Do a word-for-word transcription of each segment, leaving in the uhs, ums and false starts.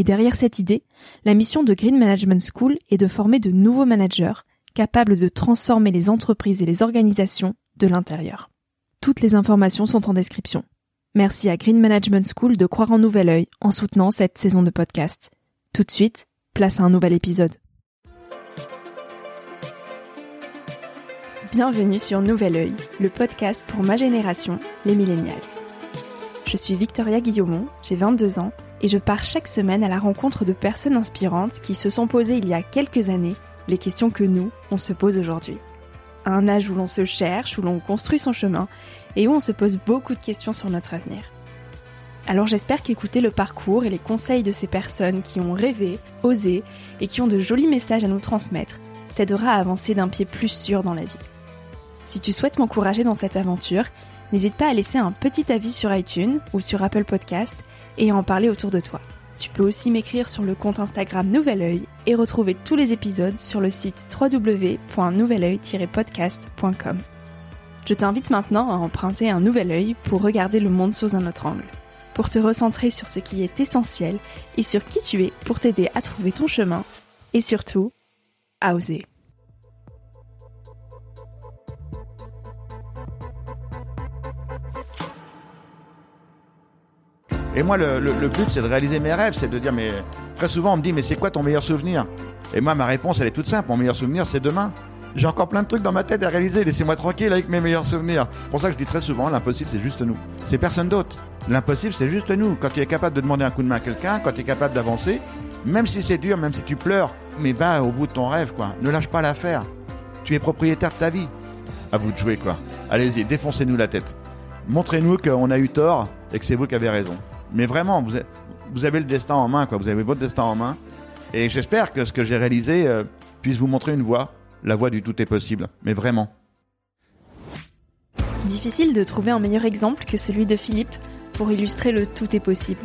Et derrière cette idée, la mission de Green Management School est de former de nouveaux managers capables de transformer les entreprises et les organisations de l'intérieur. Toutes les informations sont en description. Merci à Green Management School de croire en Nouvel Œil en soutenant cette saison de podcast. Tout de suite, place à un nouvel épisode. Bienvenue sur Nouvel Œil, le podcast pour ma génération, les millennials. Je suis Victoria Guillaumont, j'ai vingt-deux ans et je pars chaque semaine à la rencontre de personnes inspirantes qui se sont posées il y a quelques années les questions que nous, on se pose aujourd'hui. À un âge où l'on se cherche, où l'on construit son chemin et où on se pose beaucoup de questions sur notre avenir. Alors j'espère qu'écouter le parcours et les conseils de ces personnes qui ont rêvé, osé et qui ont de jolis messages à nous transmettre t'aidera à avancer d'un pied plus sûr dans la vie. Si tu souhaites m'encourager dans cette aventure, n'hésite pas à laisser un petit avis sur iTunes ou sur Apple Podcast et à en parler autour de toi. Tu peux aussi m'écrire sur le compte Instagram Nouvel Œil et retrouver tous les épisodes sur le site w w w point nouvel œil tiret podcast point com. Je t'invite maintenant à emprunter un nouvel œil pour regarder le monde sous un autre angle, pour te recentrer sur ce qui est essentiel et sur qui tu es pour t'aider à trouver ton chemin et surtout, à oser. Et moi, le, le, le but, c'est de réaliser mes rêves, c'est de dire, mais très souvent, on me dit, mais c'est quoi ton meilleur souvenir ? Et moi, ma réponse, elle est toute simple, mon meilleur souvenir, c'est demain. J'ai encore plein de trucs dans ma tête à réaliser, laissez-moi tranquille avec mes meilleurs souvenirs. C'est pour ça que je dis très souvent, l'impossible, c'est juste nous. C'est personne d'autre. L'impossible, c'est juste nous. Quand tu es capable de demander un coup de main à quelqu'un, quand tu es capable d'avancer, même si c'est dur, même si tu pleures, mais va au bout de ton rêve, quoi. Ne lâche pas l'affaire. Tu es propriétaire de ta vie. À vous de jouer, quoi. Allez-y, défoncez-nous la tête. Montrez-nous qu'on a eu tort et que c'est vous qui avez raison. Mais vraiment, vous avez le destin en main, quoi. Vous avez votre destin en main. Et j'espère que ce que j'ai réalisé euh, puisse vous montrer une voie, la voie du tout est possible. Mais vraiment. Difficile de trouver un meilleur exemple que celui de Philippe pour illustrer le tout est possible.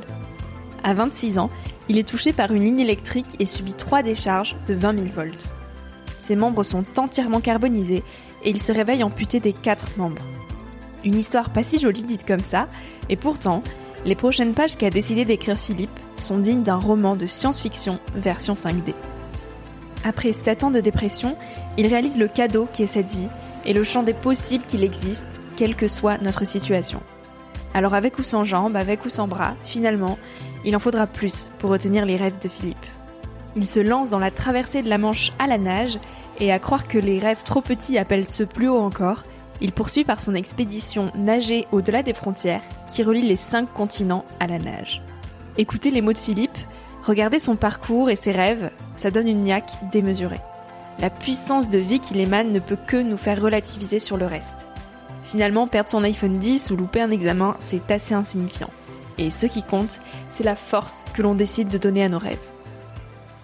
À vingt-six ans, il est touché par une ligne électrique et subit trois décharges de vingt mille volts. Ses membres sont entièrement carbonisés et il se réveille amputé des quatre membres. Une histoire pas si jolie dite comme ça, et pourtant... les prochaines pages qu'a décidé d'écrire Philippe sont dignes d'un roman de science-fiction version cinq D. Après sept ans de dépression, il réalise le cadeau qu'est cette vie et le champ des possibles qu'il existe, quelle que soit notre situation. Alors avec ou sans jambes, avec ou sans bras, finalement, il en faudra plus pour retenir les rêves de Philippe. Il se lance dans la traversée de la Manche à la nage et à croire que les rêves trop petits appellent ceux plus hauts encore, il poursuit par son expédition Nager au-delà des frontières qui relie les cinq continents à la nage. Écoutez les mots de Philippe, regardez son parcours et ses rêves, ça donne une niaque démesurée. La puissance de vie qu'il émane ne peut que nous faire relativiser sur le reste. Finalement, perdre son iPhone dix ou louper un examen, c'est assez insignifiant. Et ce qui compte, c'est la force que l'on décide de donner à nos rêves.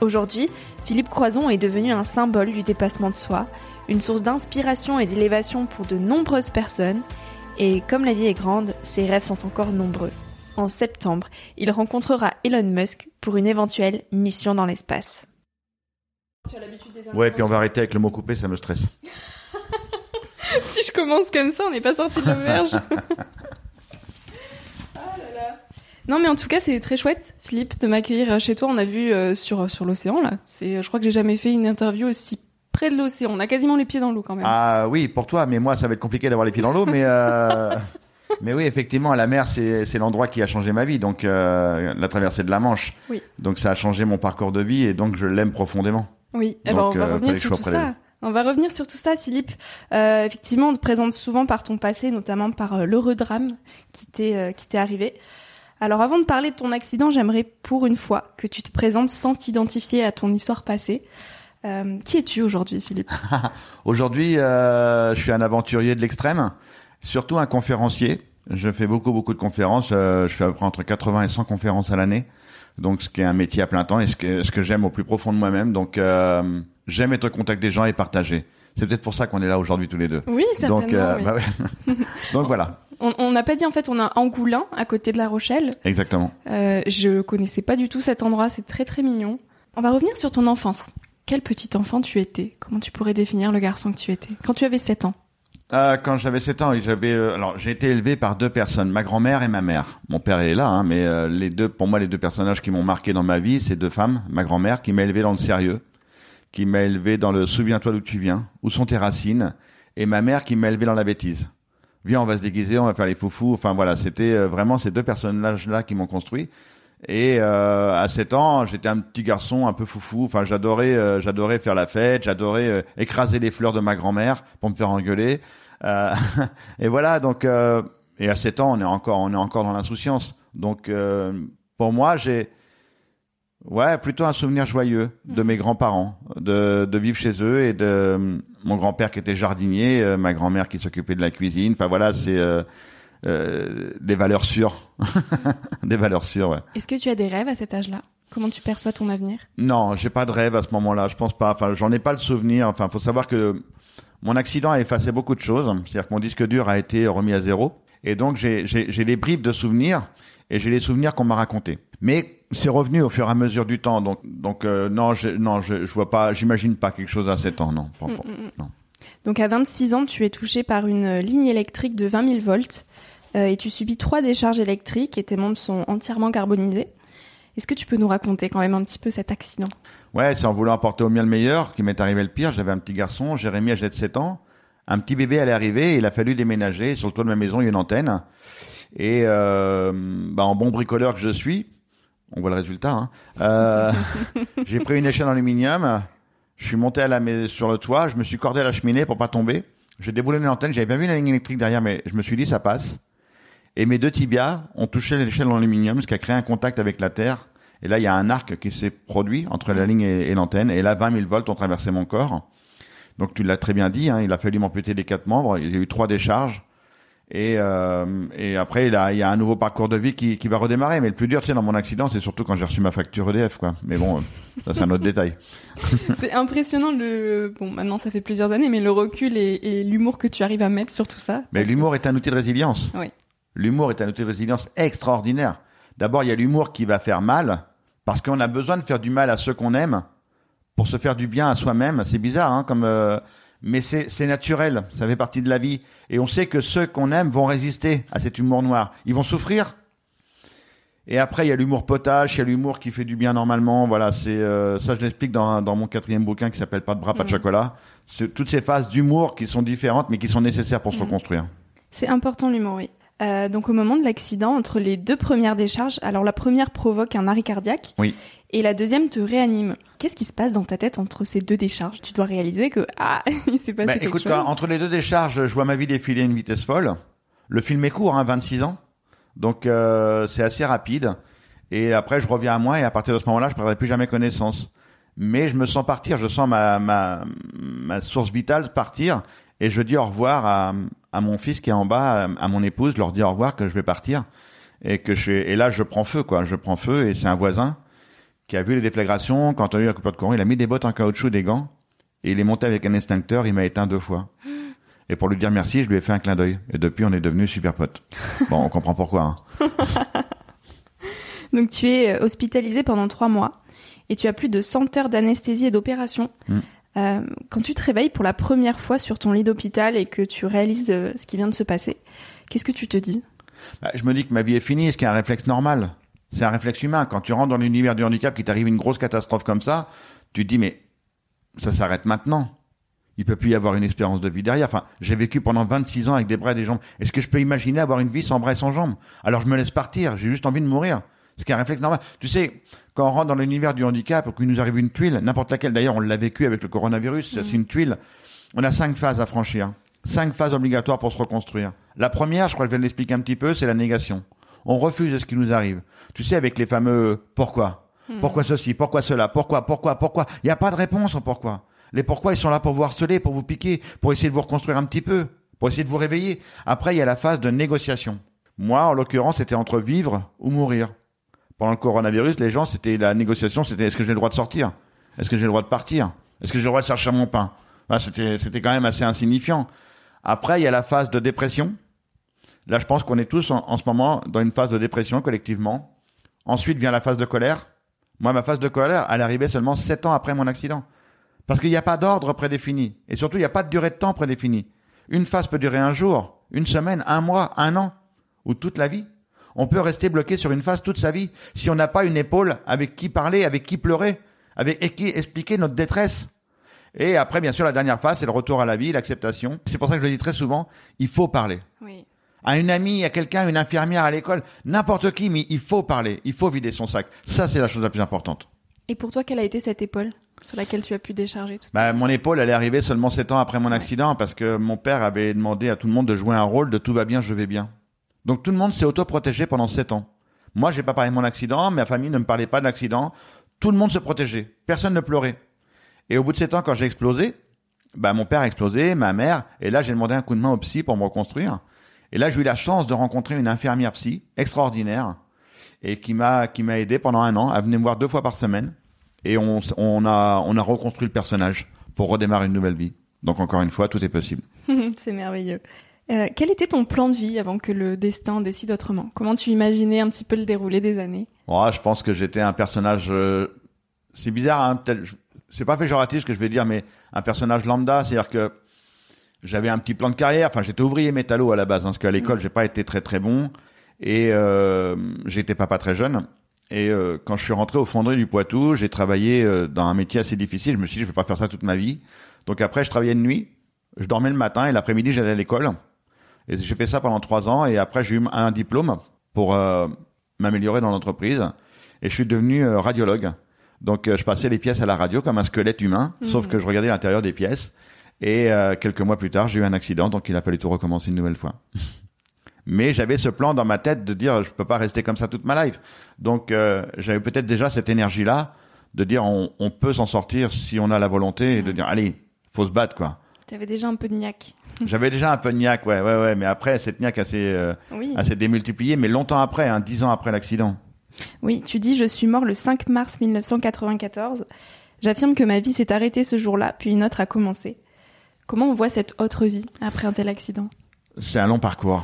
Aujourd'hui, Philippe Croizon est devenu un symbole du dépassement de soi, une source d'inspiration et d'élévation pour de nombreuses personnes, et comme la vie est grande, ses rêves sont encore nombreux. En septembre, il rencontrera Elon Musk pour une éventuelle mission dans l'espace. Tu as l'habitude des interventions ? Ouais, puis on va arrêter avec le mot coupé, ça me stresse. Si je commence comme ça, on n'est pas sorti de l'auberge. Non, mais en tout cas, c'est très chouette, Philippe, de m'accueillir chez toi. On a vu euh, sur, sur l'océan, là. C'est, je crois que j'ai jamais fait une interview aussi près de l'océan. On a quasiment les pieds dans l'eau, quand même. Ah oui, pour toi. Mais moi, ça va être compliqué d'avoir les pieds dans l'eau. Mais, euh... mais oui, effectivement, la mer, c'est, c'est l'endroit qui a changé ma vie. Donc, euh, la traversée de la Manche. Oui. Donc, ça a changé mon parcours de vie et donc, je l'aime profondément. Oui, eh ben, donc, on va euh, revenir sur tout ça. On va revenir sur tout ça, Philippe. Euh, effectivement, on te présente souvent par ton passé, notamment par euh, l'heureux drame qui t'est, euh, qui t'est arrivé. Alors, avant de parler de ton accident, j'aimerais pour une fois que tu te présentes sans t'identifier à ton histoire passée. Euh, qui es-tu aujourd'hui, Philippe ? Aujourd'hui, euh, je suis un aventurier de l'extrême, surtout un conférencier. Je fais beaucoup, beaucoup de conférences. Euh, je fais à peu près entre quatre-vingts et cent conférences à l'année. Donc, ce qui est un métier à plein temps et ce que, ce que j'aime au plus profond de moi-même. Donc, euh, j'aime être au contact des gens et partager. C'est peut-être pour ça qu'on est là aujourd'hui tous les deux. Oui, certainement. Donc, euh, oui. Bah ouais. Donc voilà. On n'a pas dit, en fait, on a Angoulins, à côté de La Rochelle. Exactement. Euh, je connaissais pas du tout cet endroit. C'est très, très mignon. On va revenir sur ton enfance. Quel petit enfant tu étais ? Comment tu pourrais définir le garçon que tu étais ? Quand tu avais sept ans ? Euh, quand j'avais sept ans, j'avais, euh, alors, j'ai été élevé par deux personnes, ma grand-mère et ma mère. Mon père est là, hein, mais euh, les deux, pour moi, les deux personnages qui m'ont marqué dans ma vie, c'est deux femmes. Ma grand-mère qui m'a élevé dans le sérieux, qui m'a élevé dans le souviens-toi d'où tu viens, où sont tes racines, et ma mère qui m'a élevé dans la bêtise. Viens, on va se déguiser, on va faire les foufous. Enfin voilà, c'était euh, vraiment ces deux personnages-là qui m'ont construit. Et euh, à sept ans, j'étais un petit garçon un peu foufou. Enfin, j'adorais, euh, j'adorais faire la fête, j'adorais euh, écraser les fleurs de ma grand-mère pour me faire engueuler. Euh, et voilà. Donc, euh, et à sept ans, on est encore, on est encore dans l'insouciance. Donc, euh, pour moi, j'ai, ouais, plutôt un souvenir joyeux de mes grands-parents, de, de vivre chez eux et de euh, mon grand-père qui était jardinier, euh, ma grand-mère qui s'occupait de la cuisine. Enfin voilà, c'est. Euh, Euh, des valeurs sûres. Des valeurs sûres, ouais. Est-ce que tu as des rêves à cet âge-là ? Comment tu perçois ton avenir ? Non, j'ai pas de rêve à ce moment-là, je pense pas. Enfin, j'en ai pas le souvenir. Enfin, faut savoir que mon accident a effacé beaucoup de choses. C'est-à-dire que mon disque dur a été remis à zéro. Et donc, j'ai, j'ai, j'ai des bribes de souvenirs et j'ai les souvenirs qu'on m'a racontés. Mais c'est revenu au fur et à mesure du temps. Donc, donc euh, non, je, non je, je vois pas, j'imagine pas quelque chose à sept ans, non. Pas, pas, non. Donc, à vingt-six ans, tu es touché par une ligne électrique de vingt mille volts. Euh, et tu subis trois décharges électriques et tes membres sont entièrement carbonisés. Est-ce que tu peux nous raconter quand même un petit peu cet accident ? Ouais, c'est en voulant apporter au mien le meilleur qui m'est arrivé le pire. J'avais un petit garçon, Jérémy, âgé de sept ans. Un petit bébé allait arriver et il a fallu déménager. Sur le toit de ma maison, il y a une antenne. Et euh, bah, en bon bricoleur que je suis, on voit le résultat, hein, euh, j'ai pris une échelle en aluminium, je suis monté à la, sur le toit, je me suis cordé à la cheminée pour pas tomber. J'ai déboulonné l'antenne, j'avais bien vu la ligne électrique derrière, mais je me suis dit ça passe. Et mes deux tibias ont touché l'échelle en aluminium, ce qui a créé un contact avec la terre. Et là, il y a un arc qui s'est produit entre la ligne et, et l'antenne. Et là, vingt mille volts ont traversé mon corps. Donc, tu l'as très bien dit, hein, il a fallu m'amputer les quatre membres. Il y a eu trois décharges. Et, euh, et après, il, a, il y a un nouveau parcours de vie qui, qui va redémarrer. Mais le plus dur, tu sais, dans mon accident, c'est surtout quand j'ai reçu ma facture E D F, quoi. Mais bon, ça, c'est un autre détail. C'est impressionnant le, bon, maintenant, ça fait plusieurs années, mais le recul et, et l'humour que tu arrives à mettre sur tout ça. Mais l'humour que... est un outil de résilience. Oui. L'humour est un outil de résilience extraordinaire. D'abord, il y a l'humour qui va faire mal, parce qu'on a besoin de faire du mal à ceux qu'on aime pour se faire du bien à soi-même. C'est bizarre, hein, comme euh... mais c'est, c'est naturel, ça fait partie de la vie. Et on sait que ceux qu'on aime vont résister à cet humour noir. Ils vont souffrir. Et après, il y a l'humour potache, il y a l'humour qui fait du bien normalement. Voilà, c'est euh... ça, je l'explique dans, dans mon quatrième bouquin qui s'appelle « Pas de bras, pas de chocolat ». C'est toutes ces phases d'humour qui sont différentes, mais qui sont nécessaires pour mmh. se reconstruire. C'est important l'humour, oui. Euh, donc au moment de l'accident, entre les deux premières décharges, alors la première provoque un arrêt cardiaque, oui. Et la deuxième te réanime. Qu'est-ce qui se passe dans ta tête entre ces deux décharges ? Tu dois réaliser que ah, il s'est passé bah, quelque écoute, chose. Écoute, entre les deux décharges, je vois ma vie défiler à une vitesse folle. Le film est court, hein, vingt-six ans, donc euh, c'est assez rapide. Et après, je reviens à moi et à partir de ce moment-là, je ne perdrai plus jamais connaissance. Mais je me sens partir, je sens ma ma ma source vitale partir. Et je dis au revoir à, à mon fils qui est en bas, à, à mon épouse, je leur dis au revoir que je vais partir. Et que je, et là, je prends feu, quoi. Je prends feu et c'est un voisin qui a vu les déflagrations. Quand on a eu la coupure de courant, il a mis des bottes en caoutchouc, des gants. Et il est monté avec un extincteur. Il m'a éteint deux fois. Et pour lui dire merci, je lui ai fait un clin d'œil. Et depuis, on est devenus super potes. Bon, on comprend pourquoi, hein. Donc, tu es hospitalisé pendant trois mois. Et tu as plus de cent heures d'anesthésie et d'opération. Mmh. Euh, quand tu te réveilles pour la première fois sur ton lit d'hôpital et que tu réalises euh, ce qui vient de se passer, qu'est-ce que tu te dis ? Bah, je me dis que ma vie est finie, ce qui est un réflexe normal. C'est un réflexe humain. Quand tu rentres dans l'univers du handicap, qu'il t'arrive une grosse catastrophe comme ça, tu te dis mais ça s'arrête maintenant. Il peut plus y avoir une espérance de vie derrière. Enfin, j'ai vécu pendant vingt-six ans avec des bras et des jambes. Est-ce que je peux imaginer avoir une vie sans bras et sans jambes ? Alors je me laisse partir, j'ai juste envie de mourir. Ce qui est un réflexe normal. Tu sais, quand on rentre dans l'univers du handicap, qu'il nous arrive une tuile, n'importe laquelle, d'ailleurs on l'a vécu avec le coronavirus, mmh. c'est une tuile, on a cinq phases à franchir. Cinq phases obligatoires pour se reconstruire. La première, je crois que je vais l'expliquer un petit peu, c'est la négation. On refuse ce qui nous arrive. Tu sais, avec les fameux « pourquoi ?» « Pourquoi ceci ?»« Pourquoi cela ?»« Pourquoi ?»« Pourquoi ?»« Pourquoi ?» Il n'y a pas de réponse au pourquoi. Les pourquoi, ils sont là pour vous harceler, pour vous piquer, pour essayer de vous reconstruire un petit peu, pour essayer de vous réveiller. Après, il y a la phase de négociation. Moi, en l'occurrence, c'était entre vivre ou mourir. Pendant le coronavirus, les gens, c'était la négociation, c'était « est-ce que j'ai le droit de sortir ?»« Est-ce que j'ai le droit de partir ?»« Est-ce que j'ai le droit de chercher mon pain ?» Enfin, c'était, c'était quand même assez insignifiant. Après, il y a la phase de dépression. Là, je pense qu'on est tous en, en ce moment dans une phase de dépression collectivement. Ensuite vient la phase de colère. Moi, ma phase de colère, elle arrivait seulement sept ans après mon accident. Parce qu'il n'y a pas d'ordre prédéfini. Et surtout, il n'y a pas de durée de temps prédéfinie. Une phase peut durer un jour, une semaine, un mois, un an, ou toute la vie. On peut rester bloqué sur une phase toute sa vie si on n'a pas une épaule avec qui parler, avec qui pleurer, avec qui expliquer notre détresse. Et après, bien sûr, la dernière phase, c'est le retour à la vie, l'acceptation. C'est pour ça que je le dis très souvent, il faut parler. Oui. À une amie, à quelqu'un, une infirmière à l'école, n'importe qui, mais il faut parler, il faut vider son sac. Ça, c'est la chose la plus importante. Et pour toi, quelle a été cette épaule sur laquelle tu as pu décharger tout bah, Mon épaule, elle est arrivée seulement sept ans après mon ouais. accident parce que mon père avait demandé à tout le monde de jouer un rôle de « tout va bien, je vais bien ». Donc tout le monde s'est autoprotégé pendant sept ans. Moi, j'ai pas parlé de mon accident, ma famille ne me parlait pas de l'accident. Tout le monde se protégeait, personne ne pleurait. Et au bout de sept ans, quand j'ai explosé, bah, mon père a explosé, ma mère, et là, j'ai demandé un coup de main au psy pour me reconstruire. Et là, j'ai eu la chance de rencontrer une infirmière psy extraordinaire et qui m'a, qui m'a aidé pendant un an. Elle venait me voir deux fois par semaine et on, on a, on a reconstruit le personnage pour redémarrer une nouvelle vie. Donc, encore une fois, tout est possible. C'est merveilleux. Euh, quel était ton plan de vie avant que le destin décide autrement? Comment tu imaginais un petit peu le déroulé des années? Oh, je pense que j'étais un personnage, euh, c'est bizarre, hein, tel, je... c'est pas péjoratif ce que je vais dire, mais un personnage lambda, c'est-à-dire que j'avais un petit plan de carrière. Enfin, j'étais ouvrier métallo à la base, hein, parce qu'à l'école, mmh. j'ai pas été très très bon et euh, j'étais papa très jeune. Et euh, quand je suis rentré au Fonderie du Poitou, j'ai travaillé euh, dans un métier assez difficile. Je me suis dit, je vais pas faire ça toute ma vie. Donc après, je travaillais de nuit, je dormais le matin et l'après-midi, j'allais à l'école. Et j'ai fait ça pendant trois ans. Et après, j'ai eu un diplôme pour euh, m'améliorer dans l'entreprise et je suis devenu euh, radiologue. Donc, euh, je passais les pièces à la radio comme un squelette humain, mmh. sauf que je regardais l'intérieur des pièces. Et euh, quelques mois plus tard, j'ai eu un accident, donc il a fallu tout recommencer une nouvelle fois. Mais j'avais ce plan dans ma tête de dire, je peux pas rester comme ça toute ma life. Donc, euh, j'avais peut-être déjà cette énergie-là de dire, on, on peut s'en sortir si on a la volonté et mmh. de dire, allez, faut se battre, quoi. T'avais déjà un peu de niaque. J'avais déjà un peu de niaque, ouais, ouais, ouais. Mais après, cette niaque, elle s'est euh, oui. démultipliée, mais longtemps après, hein, dix ans après l'accident. Oui, tu dis « Je suis mort le cinq mars mille neuf cent quatre-vingt-quatorze. J'affirme que ma vie s'est arrêtée ce jour-là, puis une autre a commencé. » Comment on voit cette autre vie après un tel accident? C'est un long parcours.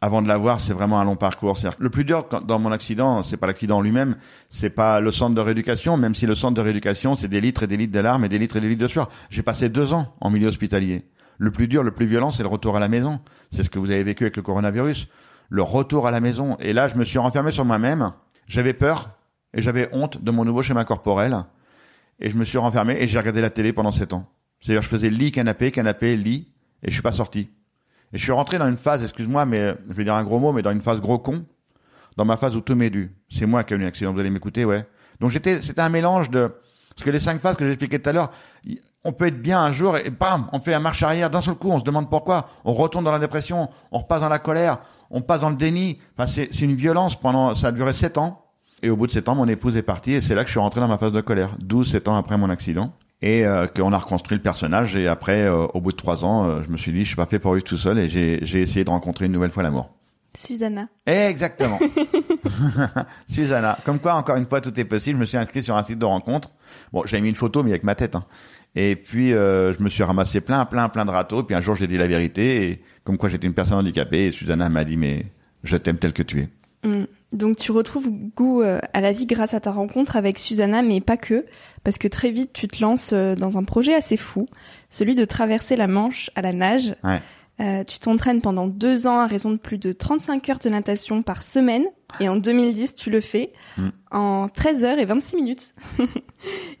Avant de la voir, c'est vraiment un long parcours. C'est-à-dire que le plus dur dans mon accident, c'est pas l'accident lui-même, c'est pas le centre de rééducation, même si le centre de rééducation, c'est des litres et des litres de larmes et des litres et des litres de sueur. J'ai passé deux ans en milieu hospitalier. Le plus dur, le plus violent, c'est le retour à la maison. C'est ce que vous avez vécu avec le coronavirus. Le retour à la maison. Et là, je me suis renfermé sur moi-même. J'avais peur et j'avais honte de mon nouveau schéma corporel et je me suis renfermé et j'ai regardé la télé pendant sept ans. C'est-à-dire je faisais lit, canapé, canapé, lit et je suis pas sorti. Et je suis rentré dans une phase, excuse-moi, mais je vais dire un gros mot, mais dans une phase gros con, dans ma phase où tout m'est dû. C'est moi qui ai eu un accident, vous allez m'écouter, ouais. Donc j'étais, c'était un mélange de, parce que les cinq phases que j'expliquais tout à l'heure, on peut être bien un jour et bam, on fait un marche arrière d'un seul coup, on se demande pourquoi, on retourne dans la dépression, on repasse dans la colère, on passe dans le déni. Enfin, c'est, c'est une violence pendant, ça a duré sept ans. Et au bout de sept ans, mon épouse est partie et c'est là que je suis rentré dans ma phase de colère. douze, sept ans après mon accident. Et, euh, qu'on a reconstruit le personnage. Et après, euh, au bout de trois ans, euh, je me suis dit, je suis pas fait pour vivre tout seul et j'ai, j'ai essayé de rencontrer une nouvelle fois l'amour. Susanna. Exactement. Susanna. Comme quoi, encore une fois, tout est possible. Je me suis inscrit sur un site de rencontre. Bon, j'avais mis une photo, mais avec ma tête, hein. Et puis, euh, je me suis ramassé plein, plein, plein de râteaux. Puis un jour, j'ai dit la vérité. Et comme quoi, j'étais une personne handicapée. Et Susanna m'a dit, mais je t'aime tel que tu es. Mm. Donc, tu retrouves goût à la vie grâce à ta rencontre avec Susanna, mais pas que. Parce que très vite, tu te lances dans un projet assez fou. Celui de traverser la Manche à la nage. Ouais. Euh, tu t'entraînes pendant deux ans à raison de plus de trente-cinq heures de natation par semaine. Et en deux mille dix, tu le fais mmh. en treize heures et vingt-six minutes.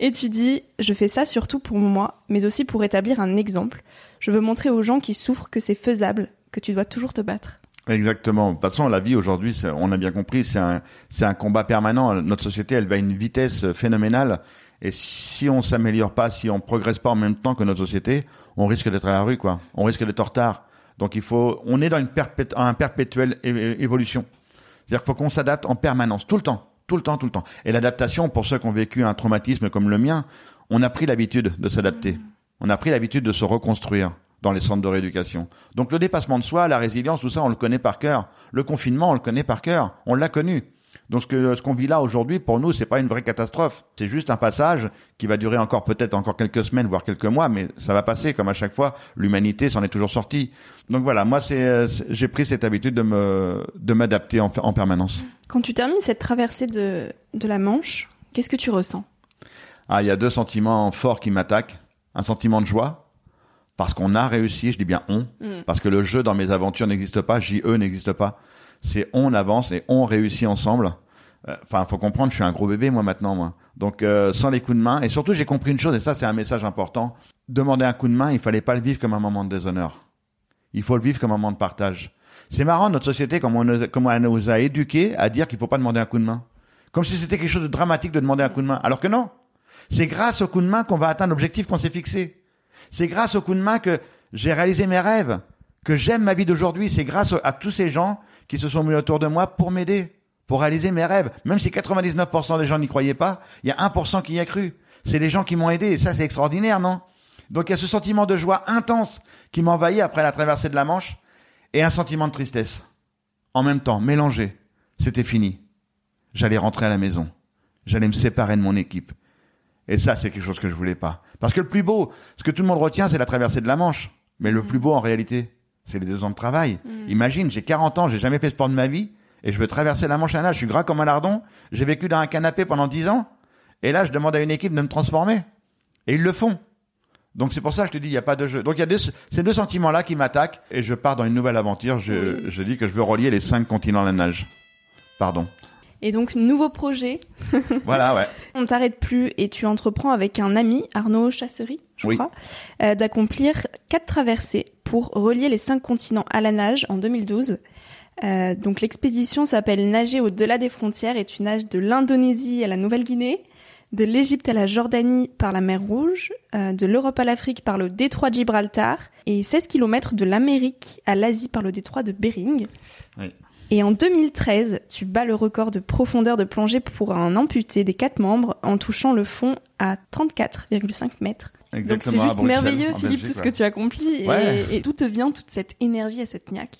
Et tu dis, je fais ça surtout pour moi, mais aussi pour établir un exemple. Je veux montrer aux gens qui souffrent que c'est faisable, que tu dois toujours te battre. Exactement. De toute façon, la vie aujourd'hui, on a bien compris, c'est un, c'est un combat permanent. Notre société, elle va à une vitesse phénoménale. Et si on s'améliore pas, si on progresse pas en même temps que notre société, on risque d'être à la rue, quoi. On risque d'être en retard. Donc il faut, on est dans une perpétu- un perpétuelle é- évolution. C'est-à-dire qu'il faut qu'on s'adapte en permanence, tout le temps, tout le temps, tout le temps. Et l'adaptation, pour ceux qui ont vécu un traumatisme comme le mien, on a pris l'habitude de s'adapter. On a pris l'habitude de se reconstruire dans les centres de rééducation. Donc le dépassement de soi, la résilience, tout ça, on le connaît par cœur. Le confinement, on le connaît par cœur. On l'a connu. Donc ce que ce qu'on vit là aujourd'hui, pour nous, c'est pas une vraie catastrophe. C'est juste un passage qui va durer encore peut-être encore quelques semaines, voire quelques mois, mais ça va passer. Comme à chaque fois, l'humanité s'en est toujours sortie. Donc voilà, moi c'est, c'est j'ai pris cette habitude de me de m'adapter en, en permanence. Quand tu termines cette traversée de de la Manche, qu'est-ce que tu ressens ? Ah, il y a deux sentiments forts qui m'attaquent. Un sentiment de joie. Parce qu'on a réussi, je dis bien on, mmh. parce que le jeu dans mes aventures n'existe pas, J E n'existe pas. C'est on avance et on réussit ensemble. Enfin, euh, faut comprendre, je suis un gros bébé moi maintenant, moi. Donc euh, sans les coups de main. Et surtout, j'ai compris une chose, et ça c'est un message important. Demander un coup de main, il fallait pas le vivre comme un moment de déshonneur. Il faut le vivre comme un moment de partage. C'est marrant notre société, comme on, comme elle nous a éduqués à dire qu'il faut pas demander un coup de main, comme si c'était quelque chose de dramatique de demander un coup de main. Alors que non, c'est grâce au coup de main qu'on va atteindre l'objectif qu'on s'est fixé. C'est grâce au coup de main que j'ai réalisé mes rêves, que j'aime ma vie d'aujourd'hui. C'est grâce à tous ces gens qui se sont mis autour de moi pour m'aider, pour réaliser mes rêves. Même si quatre-vingt-dix-neuf pour cent des gens n'y croyaient pas, il y a un pour cent qui y a cru. C'est les gens qui m'ont aidé et ça, c'est extraordinaire, non ? Donc il y a ce sentiment de joie intense qui m'envahit après la traversée de la Manche et un sentiment de tristesse. En même temps, mélangé, c'était fini. J'allais rentrer à la maison. J'allais me séparer de mon équipe. Et ça, c'est quelque chose que je voulais pas. Parce que le plus beau, ce que tout le monde retient, c'est la traversée de la Manche. Mais le mmh. plus beau, en réalité, c'est les deux ans de travail. Mmh. Imagine, j'ai quarante ans, j'ai jamais fait de sport de ma vie, et je veux traverser la Manche à un âge, je suis gras comme un lardon, j'ai vécu dans un canapé pendant dix ans, et là, je demande à une équipe de me transformer. Et ils le font. Donc c'est pour ça que je te dis, il n'y a pas de jeu. Donc il y a des, ces deux sentiments-là qui m'attaquent, et je pars dans une nouvelle aventure. Je, je dis que je veux relier les cinq continents à la nage. Pardon. Et donc, nouveau projet. Voilà, ouais. On ne t'arrête plus et tu entreprends avec un ami, Arnaud Chassery, je oui. crois, euh, d'accomplir quatre traversées pour relier les cinq continents à la nage en deux mille douze. Euh, donc, l'expédition s'appelle Nager au-delà des frontières et tu nages de l'Indonésie à la Nouvelle-Guinée, de l'Égypte à la Jordanie par la mer Rouge, euh, de l'Europe à l'Afrique par le détroit de Gibraltar et seize kilomètres de l'Amérique à l'Asie par le détroit de Bering. Oui. Et en deux mille treize, tu bats le record de profondeur de plongée pour un amputé des quatre membres en touchant le fond à trente-quatre virgule cinq mètres. Exactement. Donc c'est juste merveilleux, Philippe, tout ce que tu accomplis. Ouais. Et, et d'où te vient toute cette énergie et cette niaque ?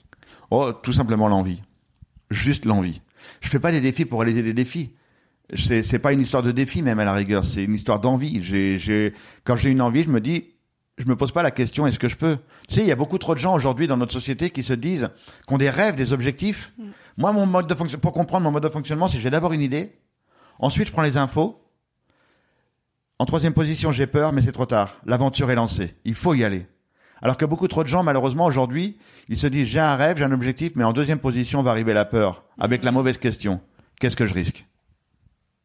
Oh, tout simplement l'envie. Juste l'envie. Je fais pas des défis pour réaliser des défis. C'est, c'est pas une histoire de défi même à la rigueur, c'est une histoire d'envie. J'ai, j'ai, quand j'ai une envie, je me dis... Je me pose pas la question, est-ce que je peux ? Tu sais, il y a beaucoup trop de gens aujourd'hui dans notre société qui se disent qu'on des rêves, des objectifs. Mmh. Moi, mon mode de fonction... pour comprendre mon mode de fonctionnement, c'est que j'ai d'abord une idée, ensuite je prends les infos. En troisième position, j'ai peur, mais c'est trop tard. L'aventure est lancée. Il faut y aller. Alors que beaucoup trop de gens, malheureusement, aujourd'hui, ils se disent j'ai un rêve, j'ai un objectif, mais en deuxième position va arriver la peur, avec la mauvaise question. Qu'est-ce que je risque ?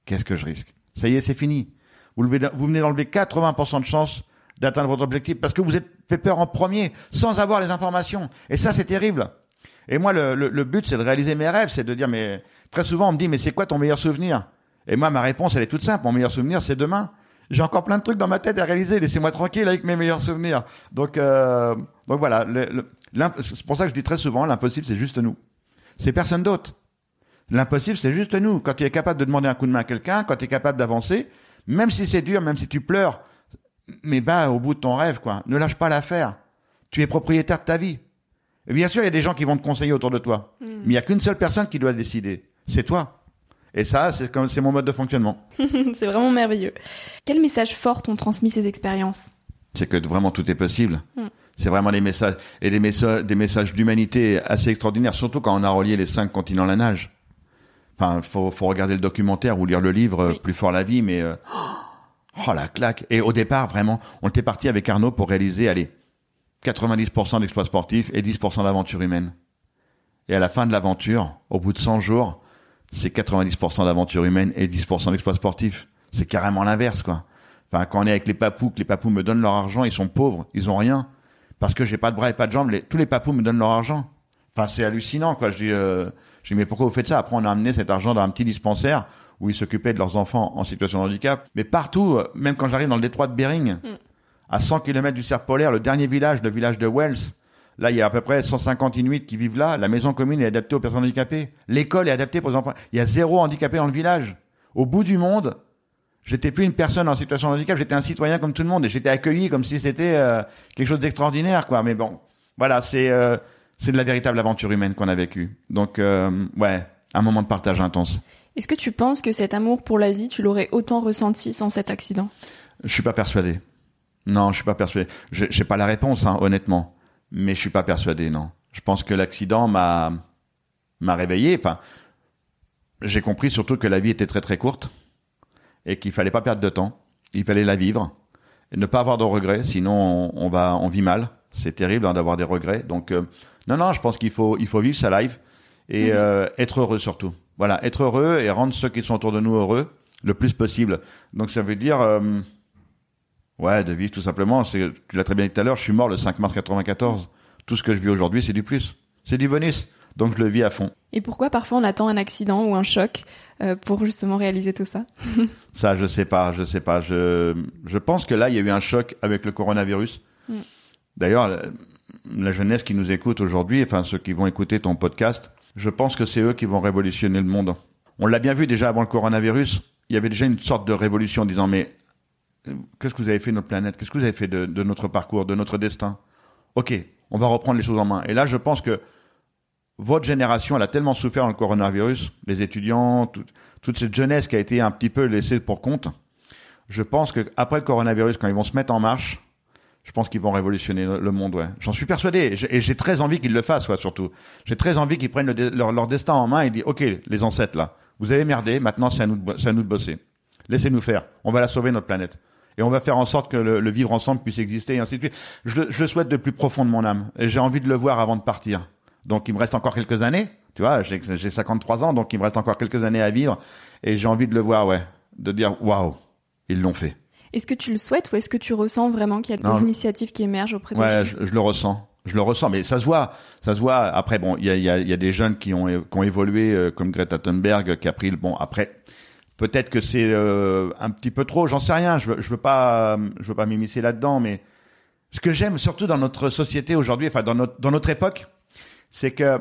Qu'est-ce que je risque ? Ça y est, c'est fini. Vous, levez... Vous venez d'enlever quatre-vingts pour cent de chance d'atteindre votre objectif, parce que vous êtes fait peur en premier, sans avoir les informations. Et ça, c'est terrible. Et moi, le, le, le but, c'est de réaliser mes rêves, c'est de dire, mais très souvent, on me dit, mais c'est quoi ton meilleur souvenir ? Et moi, ma réponse, elle est toute simple. Mon meilleur souvenir, c'est demain. J'ai encore plein de trucs dans ma tête à réaliser. Laissez-moi tranquille avec mes meilleurs souvenirs. Donc, euh, donc voilà. Le, le, l'imp- c'est pour ça que je dis très souvent, l'impossible, c'est juste nous. C'est personne d'autre. L'impossible, c'est juste nous. Quand tu es capable de demander un coup de main à quelqu'un, quand tu es capable d'avancer, même si c'est dur, même si tu pleures, mais bah, au bout de ton rêve, quoi. Ne lâche pas l'affaire. Tu es propriétaire de ta vie. Et bien sûr, il y a des gens qui vont te conseiller autour de toi. Mmh. Mais il n'y a qu'une seule personne qui doit décider. C'est toi. Et ça, c'est comme, c'est mon mode de fonctionnement. C'est vraiment merveilleux. Quels messages forts t'ont transmis ces expériences ? C'est que vraiment tout est possible. Mmh. C'est vraiment des messages, et des messages, des messages d'humanité assez extraordinaires, surtout quand on a relié les cinq continents à la nage. Enfin, faut, faut regarder le documentaire ou lire le livre, oui. Plus fort la vie, mais, euh... oh, la claque. Et au départ, vraiment, on était parti avec Arnaud pour réaliser, allez, quatre-vingt-dix pour cent d'exploits sportifs et dix pour cent d'aventure humaine. Et à la fin de l'aventure, au bout de cent jours, c'est quatre-vingt-dix pour cent d'aventure humaine et dix pour cent d'exploits sportifs. C'est carrément l'inverse, quoi. Enfin, quand on est avec les papous, que les papous me donnent leur argent, ils sont pauvres, ils ont rien. Parce que j'ai pas de bras et pas de jambes, les, tous les papous me donnent leur argent. Enfin, c'est hallucinant, quoi. Je dis, euh, je dis, mais pourquoi vous faites ça? Après, on a amené cet argent dans un petit dispensaire où ils s'occupaient de leurs enfants en situation de handicap. Mais partout, même quand j'arrive dans le détroit de Bering, mm. à cent kilomètres du cercle polaire, le dernier village, le village de Wells, là, il y a à peu près cent cinquante Inuits qui vivent là. La maison commune est adaptée aux personnes handicapées. L'école est adaptée pour les enfants. Il y a zéro handicapé dans le village. Au bout du monde, j'étais plus une personne en situation de handicap. J'étais un citoyen comme tout le monde et j'étais accueilli comme si c'était euh, quelque chose d'extraordinaire, quoi. Mais bon, voilà, c'est... Euh, C'est de la véritable aventure humaine qu'on a vécue. Donc, euh, ouais, un moment de partage intense. Est-ce que tu penses que cet amour pour la vie, tu l'aurais autant ressenti sans cet accident? Je suis pas persuadé. Non, je suis pas persuadé. Je, j'ai pas la réponse, hein, honnêtement. Mais je suis pas persuadé, non. Je pense que l'accident m'a m'a réveillé. Enfin, j'ai compris surtout que la vie était très très courte et qu'il fallait pas perdre de temps. Il fallait la vivre et ne pas avoir de regrets. Sinon, on, on va, on vit mal. C'est terrible hein, d'avoir des regrets. Donc euh, Non, non, je pense qu'il faut, il faut vivre sa life et mmh. euh, être heureux surtout. Voilà, être heureux et rendre ceux qui sont autour de nous heureux le plus possible. Donc ça veut dire, euh, ouais, de vivre tout simplement. C'est, tu l'as très bien dit tout à l'heure, je suis mort le cinq mars quatre-vingt-quatorze. Tout ce que je vis aujourd'hui, c'est du plus, c'est du bonus. Donc je le vis à fond. Et pourquoi parfois on attend un accident ou un choc euh, pour justement réaliser tout ça? Ça, je sais pas, je sais pas. Je, je pense que là, il y a eu un choc avec le coronavirus. Mmh. D'ailleurs. La jeunesse qui nous écoute aujourd'hui, enfin ceux qui vont écouter ton podcast, je pense que c'est eux qui vont révolutionner le monde. On l'a bien vu déjà avant le coronavirus, il y avait déjà une sorte de révolution en disant mais qu'est-ce que vous avez fait de notre planète? Qu'est-ce que vous avez fait de, de notre parcours, de notre destin? Ok, on va reprendre les choses en main. Et là, je pense que votre génération, elle a tellement souffert dans le coronavirus, les étudiants, tout, toute cette jeunesse qui a été un petit peu laissée pour compte. Je pense qu'après le coronavirus, quand ils vont se mettre en marche, je pense qu'ils vont révolutionner le monde, ouais. J'en suis persuadé. Et j'ai très envie qu'ils le fassent, ouais, surtout. J'ai très envie qu'ils prennent le de- leur, leur destin en main et disent, OK, les ancêtres, là, vous avez merdé, maintenant c'est à nous de, bo- c'est à nous de bosser. Laissez-nous faire. On va la sauver, notre planète. Et on va faire en sorte que le, le vivre ensemble puisse exister et ainsi de suite. Je, je le souhaite de plus profond de mon âme. Et j'ai envie de le voir avant de partir. Donc, il me reste encore quelques années. Tu vois, j'ai, j'ai cinquante-trois ans, donc il me reste encore quelques années à vivre. Et j'ai envie de le voir, ouais. De dire, waouh, ils l'ont fait. Est-ce que tu le souhaites ou est-ce que tu ressens vraiment qu'il y a des non, initiatives qui émergent auprès des ouais, jeunes? Ouais, je, je le ressens. Je le ressens, mais ça se voit. Ça se voit. Après, bon, il y a, y, a, y a des jeunes qui ont, qui ont évolué, euh, comme Greta Thunberg, qui a pris le... Bon, après, peut-être que c'est euh, un petit peu trop, j'en sais rien. Je veux, je veux pas, je veux pas m'immiscer là-dedans, mais ce que j'aime surtout dans notre société aujourd'hui, enfin dans notre, dans notre époque, c'est que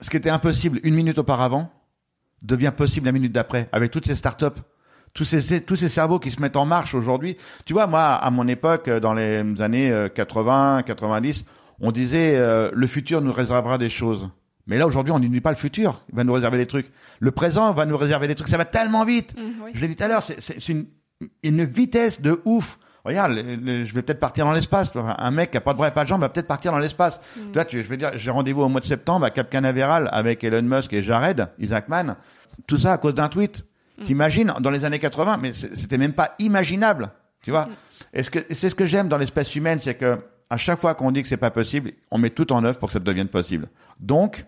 ce qui était impossible une minute auparavant devient possible la minute d'après, avec toutes ces startups. Tous ces, tous ces cerveaux qui se mettent en marche aujourd'hui. Tu vois, moi, à mon époque, dans les années quatre-vingts, quatre-vingt-dix, on disait euh, le futur nous réservera des choses. Mais là, aujourd'hui, on n'oublie pas le futur. Il va nous réserver des trucs. Le présent va nous réserver des trucs. Ça va tellement vite. Mmh, oui. Je l'ai dit tout à l'heure, c'est, c'est, c'est une, une vitesse de ouf. Regarde, le, le, je vais peut-être partir dans l'espace. Un mec qui n'a pas de bras et pas de jambes va peut-être partir dans l'espace. Mmh. Tu vois, tu, je veux dire, j'ai rendez-vous au mois de septembre à Cap Canaveral avec Elon Musk et Jared Isaacman. Tout ça à cause d'un tweet. T'imagines, dans les années quatre-vingts, mais c'était même pas imaginable, tu vois. Et ce que, c'est ce que j'aime dans l'espèce humaine, c'est que à chaque fois qu'on dit que c'est pas possible, on met tout en œuvre pour que ça devienne possible. Donc,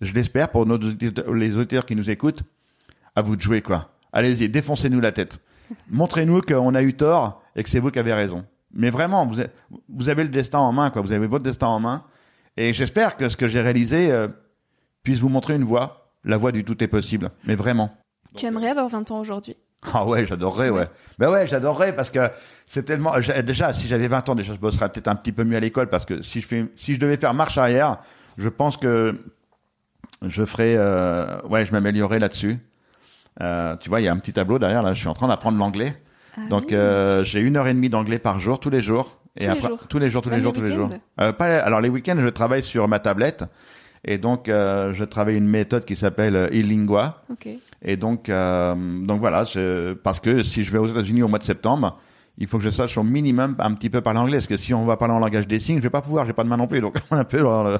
je l'espère pour nos auditeurs, les auditeurs qui nous écoutent, à vous de jouer, quoi. Allez-y, défoncez-nous la tête. Montrez-nous qu'on a eu tort et que c'est vous qui avez raison. Mais vraiment, vous, vous avez le destin en main, quoi. Vous avez votre destin en main. Et j'espère que ce que j'ai réalisé euh, puisse vous montrer une voie, la voie du tout est possible. Mais vraiment. Donc, tu aimerais avoir vingt ans aujourd'hui? Ah ouais, j'adorerais, ouais. Ben ouais, j'adorerais parce que c'est tellement... Déjà, si j'avais vingt ans, déjà, je bosserais peut-être un petit peu mieux à l'école parce que si je, fais... si je devais faire marche arrière, je pense que je ferais... Euh... Ouais, je m'améliorerais là-dessus. Euh, tu vois, il y a un petit tableau derrière, là. Je suis en train d'apprendre l'anglais. Ah, donc, oui. euh, j'ai une heure et demie d'anglais par jour, tous les jours. Tous et les après... jours Tous les jours, tous les jours, tous les jours. Euh, pas... Alors, les week-ends, je travaille sur ma tablette. Et donc, euh, je travaille une méthode qui s'appelle euh, iLingua. Okay. Et donc, euh, donc voilà, je, parce que si je vais aux États-Unis au mois de septembre, il faut que je sache au minimum un petit peu parler anglais. Parce que si on va parler en langage des signes, je vais pas pouvoir, j'ai pas de main non plus. Donc, on a un peu. Euh,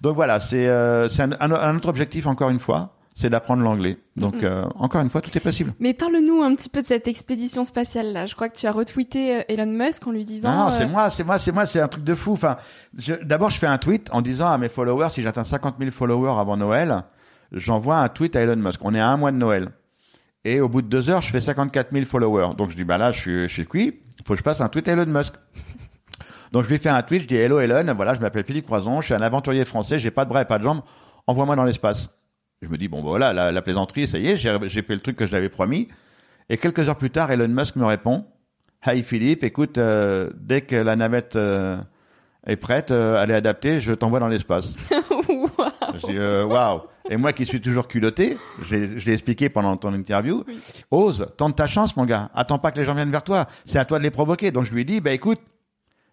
donc voilà, c'est, euh, c'est un, un, un autre objectif encore une fois. C'est d'apprendre l'anglais. Donc, mmh. euh, encore une fois, tout est possible. Mais parle-nous un petit peu de cette expédition spatiale-là. Je crois que tu as retweeté Elon Musk en lui disant... Non, non, c'est euh... moi, c'est moi, c'est moi, c'est un truc de fou. Enfin, je, d'abord, je fais un tweet en disant à mes followers, si j'atteins cinquante mille followers avant Noël, j'envoie un tweet à Elon Musk. On est à un mois de Noël. Et au bout de deux heures, je fais cinquante-quatre mille followers. Donc, je dis, bah là, je suis, je suis cuit. Faut que je passe un tweet à Elon Musk. Donc je lui fais un tweet, je dis hello Elon, voilà, je m'appelle Philippe Croizon, je suis un aventurier français, j'ai pas de bras et pas de jambes, envoie-moi dans l'espace. Je me dis bon bah voilà, la, la plaisanterie, ça y est, j'ai, j'ai fait le truc que je l'avais promis. Et quelques heures plus tard, Elon Musk me répond, hi Philippe, écoute, euh, dès que la navette euh, est prête, euh, elle est adaptée, je t'envoie dans l'espace. Wow. Je dis euh, waouh. Et moi qui suis toujours culotté, je l'ai, je l'ai expliqué pendant ton interview, oui. Ose, tente ta chance mon gars, attends pas que les gens viennent vers toi, c'est à toi de les provoquer. Donc je lui dis, bah écoute,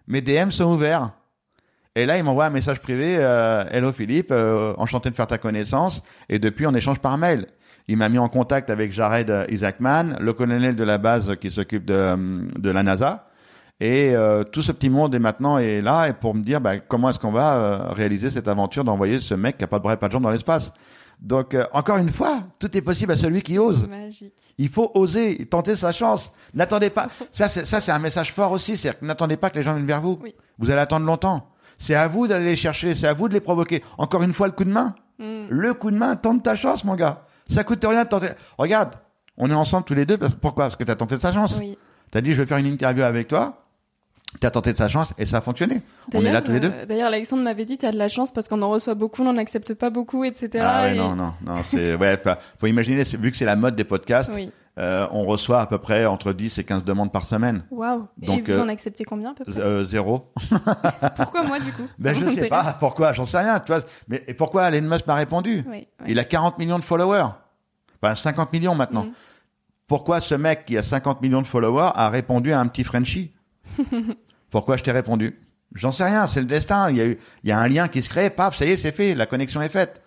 mes D M sont ouverts. Et là, il m'envoie un message privé, euh, hello Philippe, euh, enchanté de faire ta connaissance. Et depuis, on échange par mail. Il m'a mis en contact avec Jared Isaacman, le colonel de la base qui s'occupe de, de la NASA. Et euh, tout ce petit monde est maintenant est là et pour me dire bah, comment est-ce qu'on va euh, réaliser cette aventure d'envoyer ce mec qui n'a pas de bras et pas de jambes dans l'espace. Donc, euh, encore une fois, tout est possible à celui qui ose. Magique. Il faut oser, tenter sa chance. N'attendez pas. Ça, c'est, ça, c'est un message fort aussi. C'est-à-dire que n'attendez pas que les gens viennent vers vous. Oui. Vous allez attendre longtemps. C'est à vous d'aller les chercher. C'est à vous de les provoquer. Encore une fois, le coup de main. Mm. Le coup de main, tente ta chance, mon gars. Ça coûte rien de tenter. Regarde, on est ensemble tous les deux. Parce... Pourquoi? Parce que t'as tenté sa chance. Oui. T'as dit, je vais faire une interview avec toi. T'as tenté de sa chance et ça a fonctionné. D'ailleurs, on est là tous les deux. Euh, d'ailleurs, Alexandre m'avait dit, t'as de la chance parce qu'on en reçoit beaucoup, on n'en accepte pas beaucoup, et cetera. Ah ouais, et... non, non, non, c'est, ouais, faut imaginer, c'est, vu que c'est la mode des podcasts, oui. euh, on reçoit à peu près entre dix et quinze demandes par semaine. Waouh. Et vous euh, en acceptez combien, à peu près? euh, Zéro. Pourquoi moi, du coup? Ben, je sais intéresse. Pas. Pourquoi? J'en sais rien, tu vois. Mais et pourquoi Elon Musk m'a répondu? Oui, oui. Il a quarante millions de followers. Enfin, cinquante millions maintenant. Mm. Pourquoi ce mec qui a cinquante millions de followers a répondu à un petit Frenchie? Pourquoi je t'ai répondu? J'en sais rien, c'est le destin. Il y a eu, il y a un lien qui se crée, paf, ça y est, c'est fait, la connexion est faite.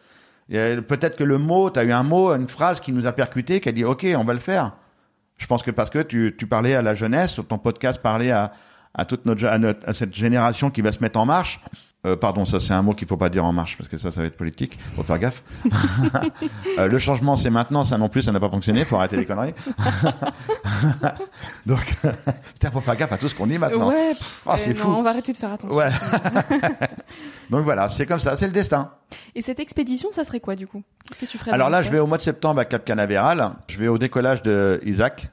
Il y a, peut-être que le mot, t'as eu un mot, une phrase qui nous a percuté, qui a dit, ok, on va le faire. Je pense que parce que tu, tu parlais à la jeunesse, ton podcast parlait à, à toute notre, à notre, à cette génération qui va se mettre en marche. Euh, pardon, ça c'est un mot qu'il faut pas dire en marche parce que ça, ça va être politique. Faut faire gaffe. euh, le changement, c'est maintenant. Ça non plus, ça n'a pas fonctionné. Faut arrêter les conneries. Donc, putain, faut faire gaffe à tout ce qu'on dit maintenant. Ouais. Pff, oh, euh, c'est non, fou. On va arrêter de faire attention. Ouais. Donc voilà, c'est comme ça, c'est le destin. Et cette expédition, ça serait quoi du coup? Qu'est-ce que tu ferais? Alors là, je vais au mois de septembre à Cap Canaveral. Je vais au décollage de Isaac.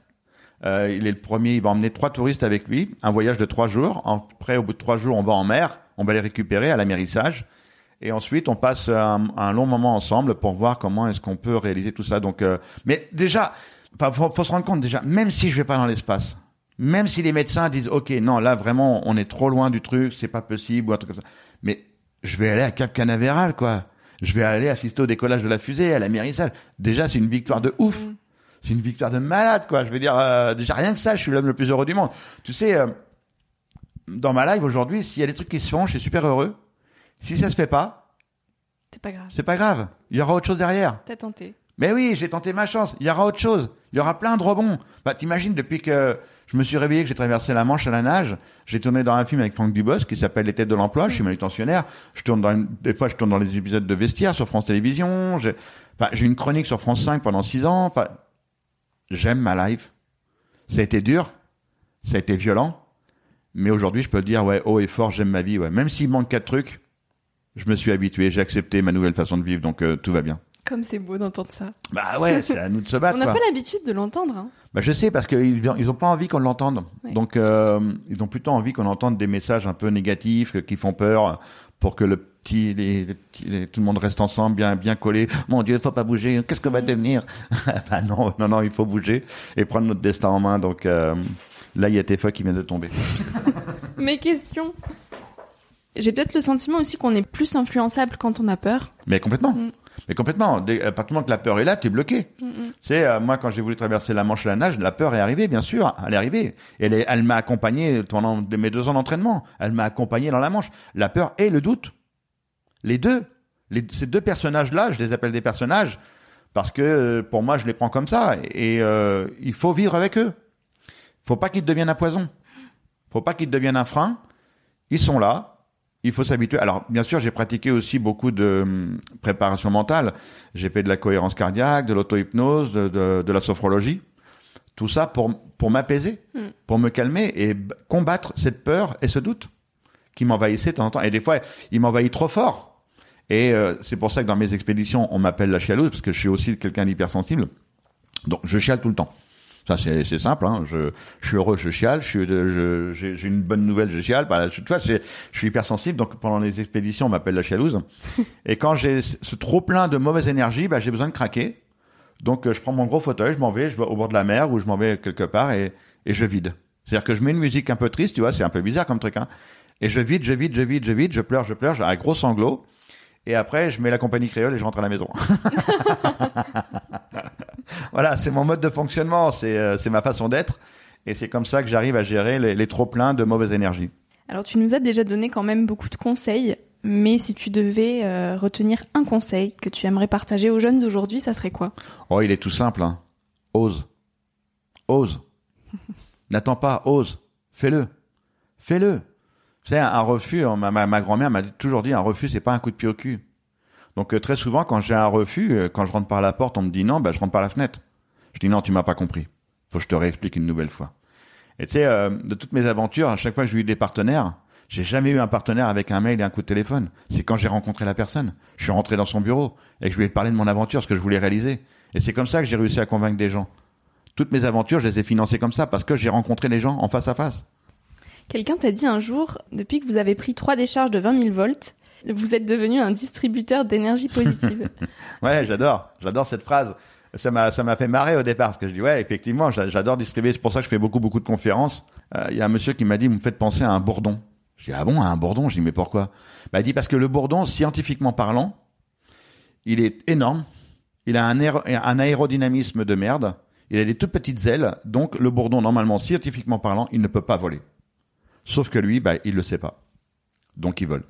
Euh, il est le premier. Il va emmener trois touristes avec lui. Un voyage de trois jours. Après, au bout de trois jours, on va en mer. On va les récupérer à l'amérissage et ensuite on passe un, un long moment ensemble pour voir comment est-ce qu'on peut réaliser tout ça. Donc, euh, mais déjà, faut, faut se rendre compte déjà, même si je vais pas dans l'espace, même si les médecins disent ok, non là vraiment on est trop loin du truc, c'est pas possible ou un truc comme ça, mais je vais aller à Cap Canaveral quoi, je vais aller assister au décollage de la fusée, à l'amérissage. Déjà c'est une victoire de ouf, mmh. C'est une victoire de malade quoi. Je veux dire euh, déjà rien que ça, je suis l'homme le plus heureux du monde. Tu sais. Euh, Dans ma live aujourd'hui, s'il y a des trucs qui se font, je suis super heureux. Si ça se fait pas, c'est pas grave. C'est pas grave. Il y aura autre chose derrière. T'as tenté. Mais oui, j'ai tenté ma chance. Il y aura autre chose. Il y aura plein de rebonds. Bah, t'imagines, depuis que je me suis réveillé, que j'ai traversé la Manche à la nage, j'ai tourné dans un film avec Franck Dubosc qui s'appelle Les Têtes de l'Emploi. Mmh. Je suis manutentionnaire. Je tourne dans une... des fois, je tourne dans les épisodes de Vestiaire sur France Télévisions. J'ai, enfin, j'ai une chronique sur France cinq pendant six ans. Enfin, j'aime ma live. Ça a été dur. Ça a été violent. Mais aujourd'hui, je peux dire, ouais, haut et fort, j'aime ma vie, ouais. Même s'il manque quatre trucs, je me suis habitué, j'ai accepté ma nouvelle façon de vivre, donc euh, tout va bien. Comme c'est beau d'entendre ça. Bah ouais, c'est à nous de se battre. On n'a pas l'habitude de l'entendre. Hein. Bah je sais, parce qu'ils ils ont pas envie qu'on l'entende. Ouais. Donc euh, ils ont plutôt envie qu'on entende des messages un peu négatifs, qui font peur, pour que le petit, les, les petits, les, tout le monde reste ensemble, bien, bien collé. Mon Dieu, faut pas bouger. Qu'est-ce que va devenir? Bah non, non, non, il faut bouger et prendre notre destin en main. Donc. Euh... Là, il y a T F A qui vient de tomber. Mes questions. J'ai peut-être le sentiment aussi qu'on est plus influençable quand on a peur. Mais complètement. Mm. Mais complètement. Dès, à partir du moment que la peur est là, t'es bloqué. Mm-mm. C'est euh, moi, quand j'ai voulu traverser la Manche à la nage, la peur est arrivée, bien sûr. Elle est arrivée. Elle, est, elle m'a accompagné pendant mes deux ans d'entraînement. Elle m'a accompagné dans la Manche. La peur et le doute. Les deux. Les, ces deux personnages-là, je les appelle des personnages parce que, pour moi, je les prends comme ça. Et euh, il faut vivre avec eux. Faut pas qu'ils deviennent un poison. Faut pas qu'ils deviennent un frein. Ils sont là. Il faut s'habituer. Alors, bien sûr, j'ai pratiqué aussi beaucoup de hum, préparation mentale. J'ai fait de la cohérence cardiaque, de l'auto-hypnose, de, de, de la sophrologie. Tout ça pour, pour m'apaiser, mm. pour me calmer et b- combattre cette peur et ce doute qui m'envahissait de temps en temps. Et des fois, il m'envahit trop fort. Et euh, c'est pour ça que dans mes expéditions, on m'appelle la chialouse parce que je suis aussi quelqu'un d'hypersensible. Donc, je chiale tout le temps. Ça, c'est, c'est simple, hein. Je, je suis heureux, je chiale. Je suis, je, j'ai, j'ai une bonne nouvelle, je chiale. Bah, je, tu vois, je suis hypersensible. Donc, pendant les expéditions, on m'appelle la chialouse. Et quand j'ai ce trop plein de mauvaise énergie, bah, j'ai besoin de craquer. Donc, je prends mon gros fauteuil, je m'en vais, je vais au bord de la mer ou je m'en vais quelque part et, et je vide. C'est-à-dire que je mets une musique un peu triste, tu vois, c'est un peu bizarre comme truc, hein. Et je vide, je vide, je vide, je vide, je pleure, je pleure, j'ai un gros sanglot. Et après, je mets la compagnie créole et je rentre à la maison. Voilà, c'est mon mode de fonctionnement, c'est, c'est ma façon d'être. Et c'est comme ça que j'arrive à gérer les, les trop-pleins de mauvaise énergie. Alors, tu nous as déjà donné quand même beaucoup de conseils. Mais si tu devais euh, retenir un conseil que tu aimerais partager aux jeunes d'aujourd'hui, ça serait quoi ? Oh, il est tout simple, hein. Ose. Ose. N'attends pas, ose. Fais-le. Fais-le. Tu sais, un, un refus, ma, ma, ma grand-mère m'a toujours dit, un refus, c'est pas un coup de pied au cul. Donc euh, très souvent, quand j'ai un refus, euh, quand je rentre par la porte, on me dit non, bah, je rentre par la fenêtre. Je dis non, tu m'as pas compris. Faut que je te réexplique une nouvelle fois. Et tu sais, euh, de toutes mes aventures, à chaque fois que j'ai eu des partenaires, j'ai jamais eu un partenaire avec un mail et un coup de téléphone. C'est quand j'ai rencontré la personne. Je suis rentré dans son bureau et que je lui ai parlé de mon aventure, ce que je voulais réaliser. Et c'est comme ça que j'ai réussi à convaincre des gens. Toutes mes aventures, je les ai financées comme ça parce que j'ai rencontré les gens en face à face. Quelqu'un t'a dit un jour, depuis que vous avez pris trois décharges de vingt mille volts, vous êtes devenu un distributeur d'énergie positive. Ouais, j'adore. J'adore cette phrase. Ça m'a, ça m'a fait marrer au départ parce que je dis ouais, effectivement, j'adore distribuer. C'est pour ça que je fais beaucoup, beaucoup de conférences. Il euh, y a un monsieur qui m'a dit, vous me faites penser à un bourdon. Je dis, ah bon, un bourdon? Je dis, mais pourquoi? Bah, il dit, parce que le bourdon, scientifiquement parlant, il est énorme. Il a un, aéro- un aérodynamisme de merde. Il a des toutes petites ailes. Donc, le bourdon, normalement, scientifiquement parlant, il ne peut pas voler. Sauf que lui, bah, il le sait pas. Donc, il vole.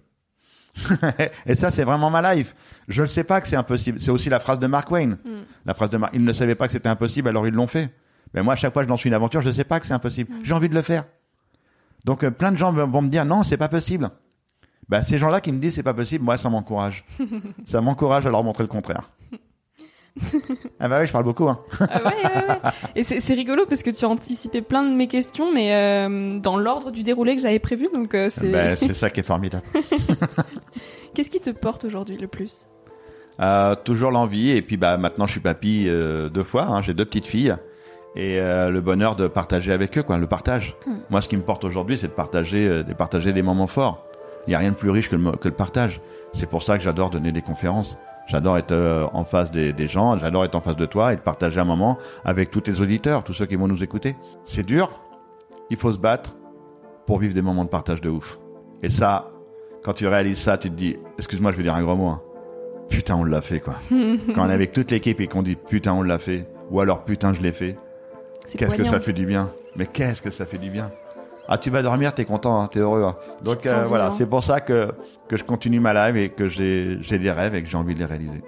Et ça, c'est vraiment ma life. Je ne sais pas que c'est impossible. C'est aussi la phrase de Mark Twain. Mm. La phrase de Mark, ils ne savaient pas que c'était impossible, alors ils l'ont fait. Mais moi, à chaque fois que je lance une aventure, je ne sais pas que c'est impossible. Mm. J'ai envie de le faire. Donc, euh, plein de gens vont me dire, non, c'est pas possible. Bah, ces gens-là qui me disent, c'est pas possible, moi, ça m'encourage. Ça m'encourage à leur montrer le contraire. Ah bah oui, je parle beaucoup, hein. Ah ouais, ouais, ouais. Et c'est, c'est rigolo parce que tu as anticipé plein de mes questions, mais euh, dans l'ordre du déroulé que j'avais prévu, donc euh, c'est... Bah, c'est ça qui est formidable. Qu'est-ce qui te porte aujourd'hui le plus ? euh, Toujours l'envie, et puis bah, maintenant, je suis papy euh, deux fois, hein, j'ai deux petites filles. Et euh, le bonheur de partager avec eux, quoi, le partage. Mmh. Moi, ce qui me porte aujourd'hui, c'est de partager, euh, de partager des moments forts. Il n'y a rien de plus riche que le, que le partage. C'est pour ça que j'adore donner des conférences. J'adore être euh, en face des, des gens, j'adore être en face de toi et de partager un moment avec tous tes auditeurs, tous ceux qui vont nous écouter. C'est dur, il faut se battre pour vivre des moments de partage de ouf. Et ça, quand tu réalises ça, tu te dis, excuse-moi, je vais dire un gros mot, hein. Putain, on l'a fait, quoi. Quand on est avec toute l'équipe et qu'on dit, putain, on l'a fait, ou alors, putain, je l'ai fait. C'est qu'est-ce poignant. Que ça fait du bien. Mais qu'est-ce que ça fait du bien. Ah, tu vas dormir, t'es content, hein, t'es heureux. Hein. Donc euh, voilà, vivant. C'est pour ça que, que je continue ma live et que j'ai, j'ai des rêves et que j'ai envie de les réaliser.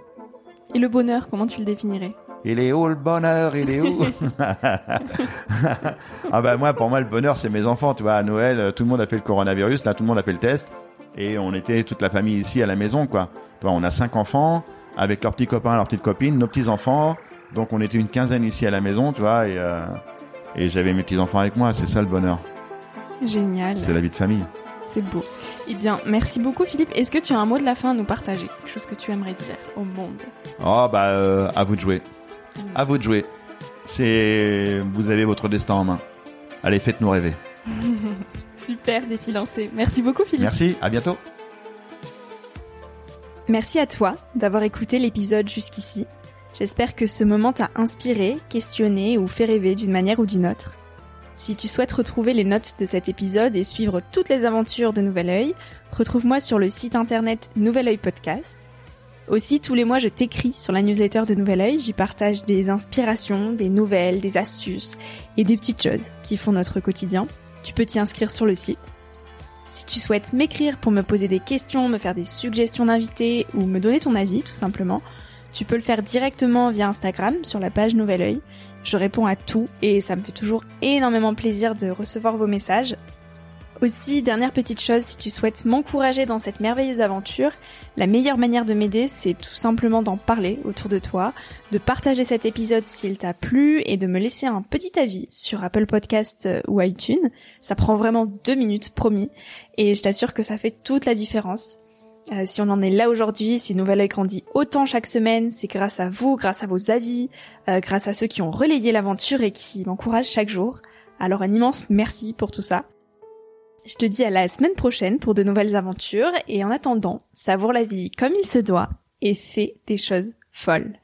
Et le bonheur, comment tu le définirais ? Il est où le bonheur ? Il est où ? Ah bah moi, pour moi, le bonheur, c'est mes enfants. Tu vois, à Noël, tout le monde a fait le coronavirus, là, tout le monde a fait le test. Et on était toute la famille ici à la maison, quoi. Tu vois, on a cinq enfants, avec leurs petits copains, leurs petites copines, nos petits-enfants. Donc on était une quinzaine ici à la maison, tu vois, et, euh, et j'avais mes petits-enfants avec moi. C'est ça le bonheur. Génial. C'est la vie de famille. C'est beau. Eh bien, merci beaucoup Philippe. Est-ce que tu as un mot de la fin à nous partager ? Quelque chose que tu aimerais dire au monde ? Oh bah, euh, à vous de jouer. Mmh. À vous de jouer. C'est... Vous avez votre destin en main. Allez, faites-nous rêver. Super, défi lancé. Merci beaucoup Philippe. Merci, à bientôt. Merci à toi d'avoir écouté l'épisode jusqu'ici. J'espère que ce moment t'a inspiré, questionné ou fait rêver d'une manière ou d'une autre. Si tu souhaites retrouver les notes de cet épisode et suivre toutes les aventures de Nouvel Œil, retrouve-moi sur le site internet Nouvel Œil Podcast. Aussi, tous les mois, je t'écris sur la newsletter de Nouvel Œil. J'y partage des inspirations, des nouvelles, des astuces et des petites choses qui font notre quotidien. Tu peux t'y inscrire sur le site. Si tu souhaites m'écrire pour me poser des questions, me faire des suggestions d'invités ou me donner ton avis, tout simplement, tu peux le faire directement via Instagram, sur la page Nouvel Œil. Je réponds à tout et ça me fait toujours énormément plaisir de recevoir vos messages. Aussi, dernière petite chose, si tu souhaites m'encourager dans cette merveilleuse aventure, la meilleure manière de m'aider, c'est tout simplement d'en parler autour de toi, de partager cet épisode s'il t'a plu et de me laisser un petit avis sur Apple Podcasts ou iTunes. Ça prend vraiment deux minutes, promis, et je t'assure que ça fait toute la différence. Euh, si on en est là aujourd'hui, si Nouvel Œil grandit autant chaque semaine, c'est grâce à vous, grâce à vos avis, euh, grâce à ceux qui ont relayé l'aventure et qui m'encouragent chaque jour. Alors un immense merci pour tout ça. Je te dis à la semaine prochaine pour de nouvelles aventures et en attendant, savoure la vie comme il se doit et fais des choses folles.